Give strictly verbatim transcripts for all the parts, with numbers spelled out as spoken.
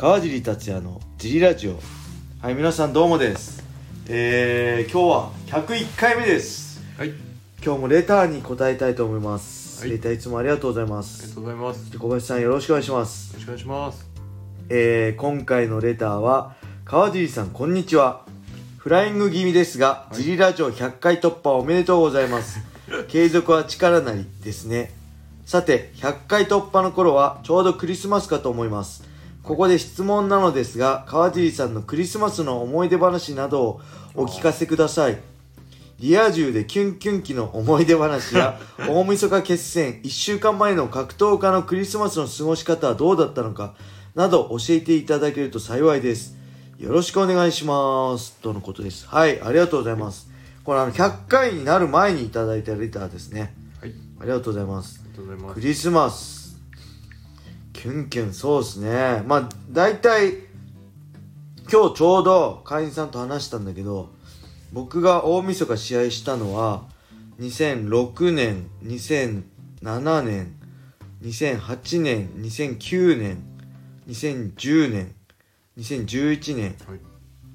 川尻達也のジリラジオ。はい、皆さんどうもです。えー、今日はひゃくいっかいめです、はい、今日もレターに答えたいと思います、はい、レターいつもありがとうございます。ありがとうございます。小林さん、よろしくお願いします。よろしくお願いします。えー、今回のレターは、川尻さんこんにちは。フライング気味ですが、はい、ジリラジオひゃっかい突破おめでとうございます継続は力なりですね。さて、ひゃっかい突破の頃はちょうどクリスマスかと思います。ここで質問なのですが、川尻さんのクリスマスの思い出話などをお聞かせください。リア充でキュンキュン期の思い出話や大晦日決戦いっしゅうかんまえの格闘家のクリスマスの過ごし方はどうだったのかなど教えていただけると幸いです。よろしくお願いしますとのことです。はい、ありがとうございます。これあのひゃっかいになる前にいただいたレターですね。はい、ありがとうございます。ありがとうございます。クリスマスキュンキュン、そうですね。まあ大体今日ちょうど会員さんと話したんだけど、僕が大晦日試合したのはにせんろくねん、にせんななねん、にせんはちねん、にせんきゅうねん、にせんじゅうねん、にせんじゅういちねん、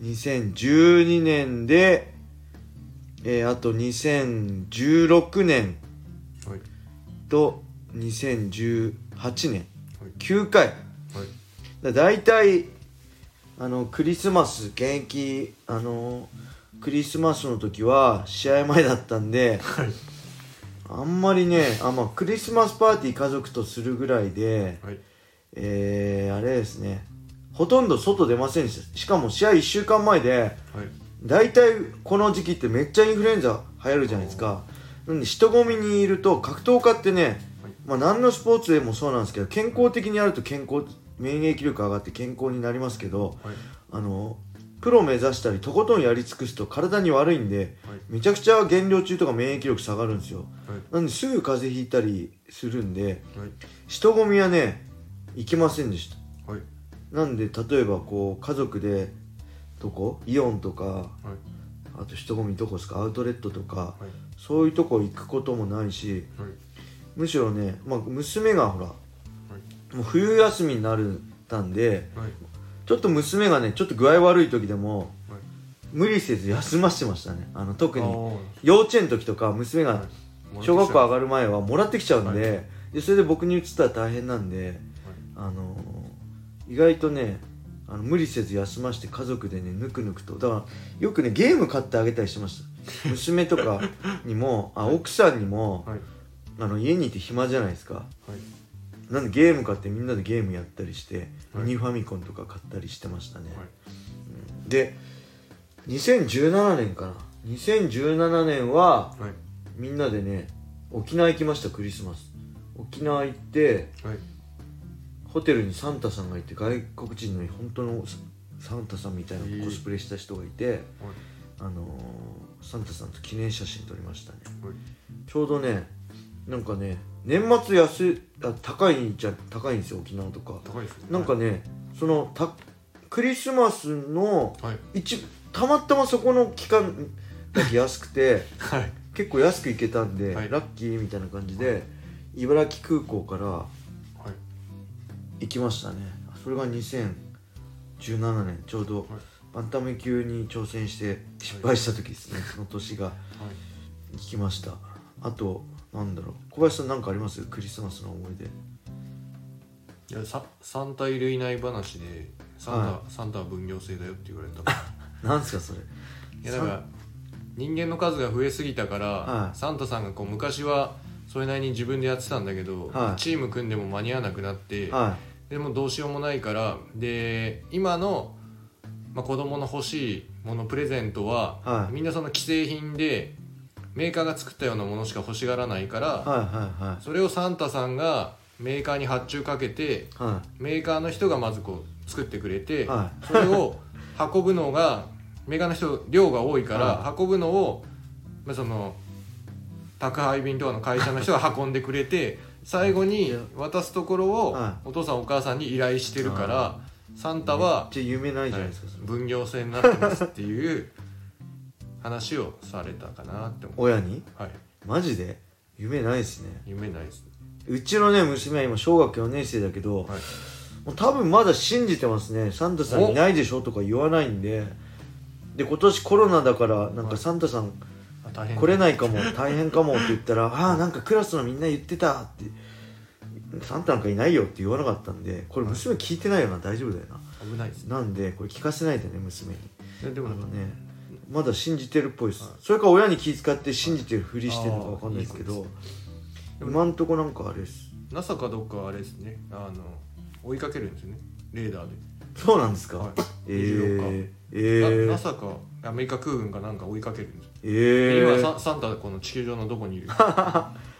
にせんじゅうにねんで、えー、あとにせんじゅうろくねんとにせんじゅうはちねん、きゅうかい、はい、だいたいあのクリスマス現役あのクリスマスの時は試合前だったんで、はい、あんまりねあ、まあ、クリスマスパーティー家族とするぐらいで、はい、えー、あれですね、ほとんど外出ませんでした。しかも試合いっしゅうかんまえで、だいたいこの時期ってめっちゃインフルエンザ流行るじゃないですか。なんで人混みにいると、格闘家ってね、まあ、何のスポーツでもそうなんですけど、健康的にやると健康免疫力上がって健康になりますけど、はい、あのプロ目指したりとことんやり尽くすと体に悪いんで、はい、めちゃくちゃ減量中とか免疫力下がるんですよ、はい、なんですぐ風邪ひいたりするんで、はい、人混みはね行けませんでした、はい、なんで例えばこう家族でどこイオンとか、はい、あと人混みどこですか、アウトレットとか、はい、そういうとこ行くこともないし、はい、むしろね、まあ、娘がほら、はい、もう冬休みになるたんで、はい、ちょっと娘がねちょっと具合悪い時でも、はい、無理せず休ませてましたね。あの特に幼稚園の時とか娘が小学校上がる前はもらってきちゃうんで、はい、でそれで僕に移ったら大変なんで、はい、あの意外とねあの無理せず休ませて家族でねぬくぬくと、だからよくねゲーム買ってあげたりしてました娘とかにもあ、はい、奥さんにも、はい、あの家にいて暇じゃないですか、はい、なんでゲーム買ってみんなでゲームやったりして、はい、ミニファミコンとか買ったりしてましたね、はい、でにせんじゅうななねんかな、にせんじゅうななねんは、はい、みんなでね沖縄行きました。クリスマス沖縄行って、はい、ホテルにサンタさんがいて、外国人の本当のサンタさんみたいなコスプレした人がいて、はい、あのー、サンタさんと記念写真撮りましたね、はい、ちょうどねなんかね、年末安い、あ、高いんじゃ高いんですよ、沖縄とか。高いですね。なんかね、そのたクリスマスの、はい、一たまたまそこの期間だけ安くて、はい、結構安く行けたんで、はい、ラッキーみたいな感じで、はい、茨城空港から行きましたね。それがにせんじゅうななねん、ちょうどバンタム級に挑戦して失敗した時ですね、はい、その年が行きました。あとなんだろう、小林さん何かあります？クリスマスの思い出。いや、サ、サンタいるいない話でサンタ、はい、サンタは分業制だよって言われたなんすかそれ。いやだから人間の数が増えすぎたから、はい、サンタさんがこう昔はそれなりに自分でやってたんだけど、はい、チーム組んでも間に合わなくなって、はい、でもどうしようもないから、で今の、まあ、子供の欲しいものプレゼントは、はい、みんなその既製品でメーカーが作ったようなものしか欲しがらないから、はいはいはい、それをサンタさんがメーカーに発注かけて、はい、メーカーの人がまずこう作ってくれて、はい、それを運ぶのがメーカーの人量が多いから、はい、運ぶのを、まあ、その宅配便とかの会社の人が運んでくれて最後に渡すところをお父さんお母さんに依頼してるから、はい、サンタはめっちゃ夢ないじゃないですか、はい、分業制になってますっていう話をされたかなって思う。親に、はい、マジで夢ないですね。夢ないですね。うちのね娘は今小学よねん生だけど、はい、もう多分まだ信じてますね。サンタさんいないでしょとか言わないんで。で今年コロナだからなんかサンタさん来れないかも大変かもって言ったらああなんかクラスのみんな言ってたってサンタなんかいないよって言わなかったんで、これ娘聞いてないよな、大丈夫だよな、危ないです、ね、なんでこれ聞かせないでね娘に。でもなんかねまだ信じてるっぽいです、はい、それか親に気遣って信じてるふりしてるのか分かんないですけど、いい子ですね、今んとこなんかあれです、 NASA かどっかあれですね、あの追いかけるんですよねレーダーで。そうなんですか、はい、えー、えー、NASA かアメリカ空軍かなんか追いかけるんですよ、えー、今 サ, サンタこの地球上のどこにいる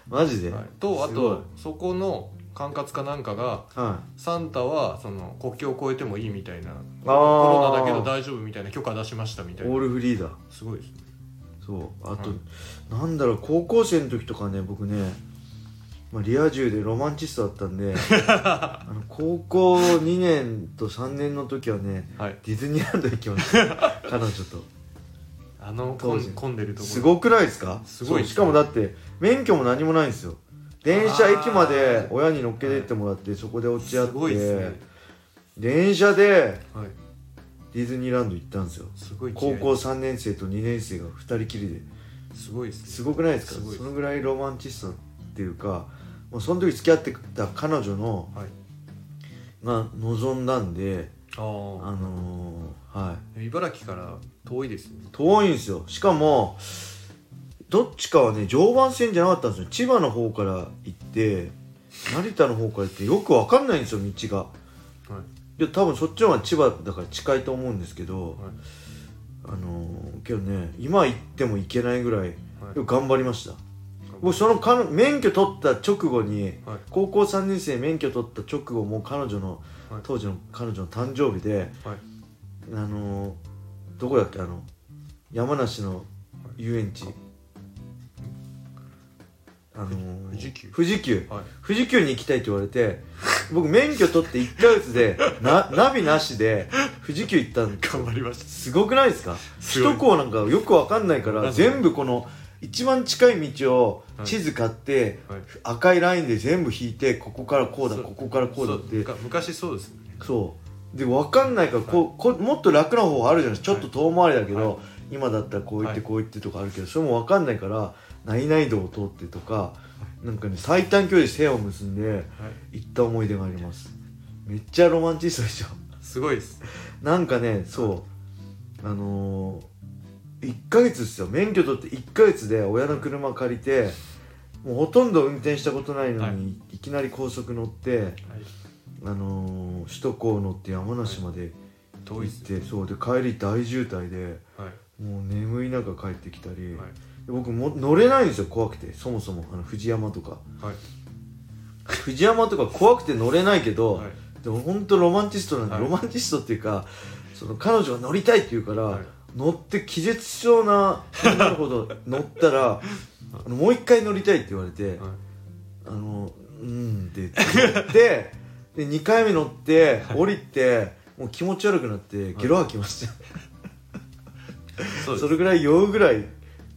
マジで、はい、とあとそこの管轄かなんかが、はい、サンタはその国境を越えてもいいみたいな、コロナだけど大丈夫みたいな許可出しましたみたいな、オールフリーだ、すごいですね。そうあと、うん、なんだろう、高校生の時とかね僕ね、まあ、リア充でロマンチストだったんであの高校にねんとさんねんの時はね、はい、ディズニーランド行きました彼女と。あの混んでるところすごくないですか？すごいですね。しかもだって免許も何もないんですよ。電車駅まで親に乗っけてってもらって、そこで落ち合って、すごいですね、電車でディズニーランド行ったんですよ。すごい高校さんねん生とにねん生がふたりきりで、すごいですね。すごくないですか？すごいです。そのぐらいロマンチストっていうか、もうその時付き合ってた彼女の、はい、が望んだんで、あ、あのー、はい。茨城から遠いですね。遠いんですよ。しかもどっちかはね常磐線じゃなかったんですよ。千葉の方から行って成田の方から行ってよく分かんないんですよ道が、はい、で多分そっちの方が千葉だから近いと思うんですけど、はい、あのー、けどね今行っても行けないぐらい、はい、頑張りました。僕そのか免許取った直後に、はい、高校さんねん生免許取った直後も彼女の、はい、当時の彼女の誕生日で、はい、あのー、どこだっけ、あの山梨の遊園地、はい、あのー、富士急、富士急、はい、富士急に行きたいって言われて、僕免許取っていっかげつでなナビなしで富士急行ったんですよ。頑張りました。すごくないですか？首都高なんかよくわかんないから全部この一番近い道を地図買って、はいはい、赤いラインで全部引いて、ここからこうだここからこうだって。昔そうですね。そうでわかんないから、はい、ここもっと楽な方法あるじゃないですか。ちょっと遠回りだけど、はいはい、今だったらこう行ってこう行ってとかあるけど、はい、それもわかんないから何々道を通ってとか、なんかね最短距離で線を結んで行った思い出があります。めっちゃロマンチストでしょ。すごいです。なんかね、そうあのー、いっかげつですよ。免許取っていっかげつで親の車借りて、もうほとんど運転したことないのに、はい、いきなり高速乗って、はい、あのー、首都高乗って山梨まで行って、はい、そうで帰り大渋滞で、はい、もう眠い中帰ってきたり。はい、僕も乗れないんですよ、怖くて。そもそもあの富士山とか、はい、富士山とか怖くて乗れないけど、はい、でもほんとロマンチストなんで、はい、ロマンチストっていうか、その彼女が乗りたいって言うから、はい、乗って気絶しそうななるほど乗ったらあのもう一回乗りたいって言われて、はい、あのうーんって言ってで、でにかいめ乗って降りてもう気持ち悪くなってゲロ吐きました、はい、それぐらい酔うぐらい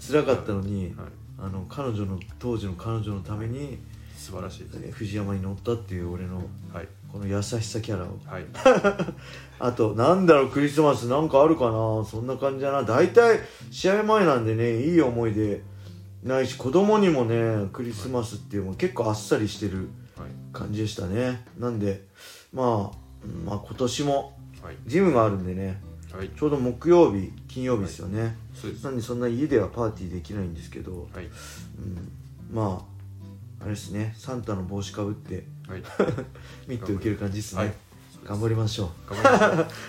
辛かったのに、はいはい、あの彼女の当時の彼女のために素晴らしいですね。藤山に乗ったっていう俺の、はい、この優しさキャラを、はい、あとなんだろうクリスマスなんかあるかな、そんな感じだな。大体試合前なんでねいい思い出ないし、子供にもねクリスマスっていうのも結構あっさりしてる感じでしたね、はい、なんで、まあ、まあ今年もジムがあるんでね、はい、ちょうど木曜日金曜日ですよね、はい、そうです。なんでそんな家ではパーティーできないんですけど、はい、うん、まああれですね、サンタの帽子かぶって、はい、ミット受ける感じですね、はい、頑張りましょう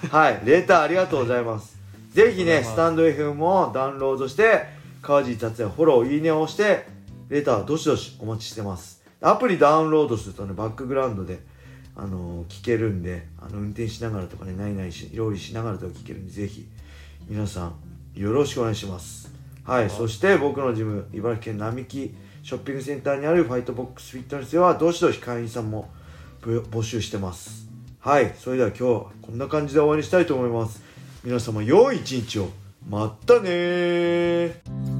はい、レーターありがとうございますぜひねスタンド エフエム もダウンロードして川尻達也フォローいいねを押してレーターどしどしお待ちしてます。アプリダウンロードするとねバックグラウンドであの聞けるんで、あの運転しながらとかね、ないないし料理しながらとか聞けるんで、ぜひ皆さんよろしくお願いします。はい、そして僕のジム茨城県並木ショッピングセンターにあるファイトボックスフィットネスではどしどし会員さんも募集してます。はい、それでは今日はこんな感じで終わりにしたいと思います。皆様良い一日を。またね。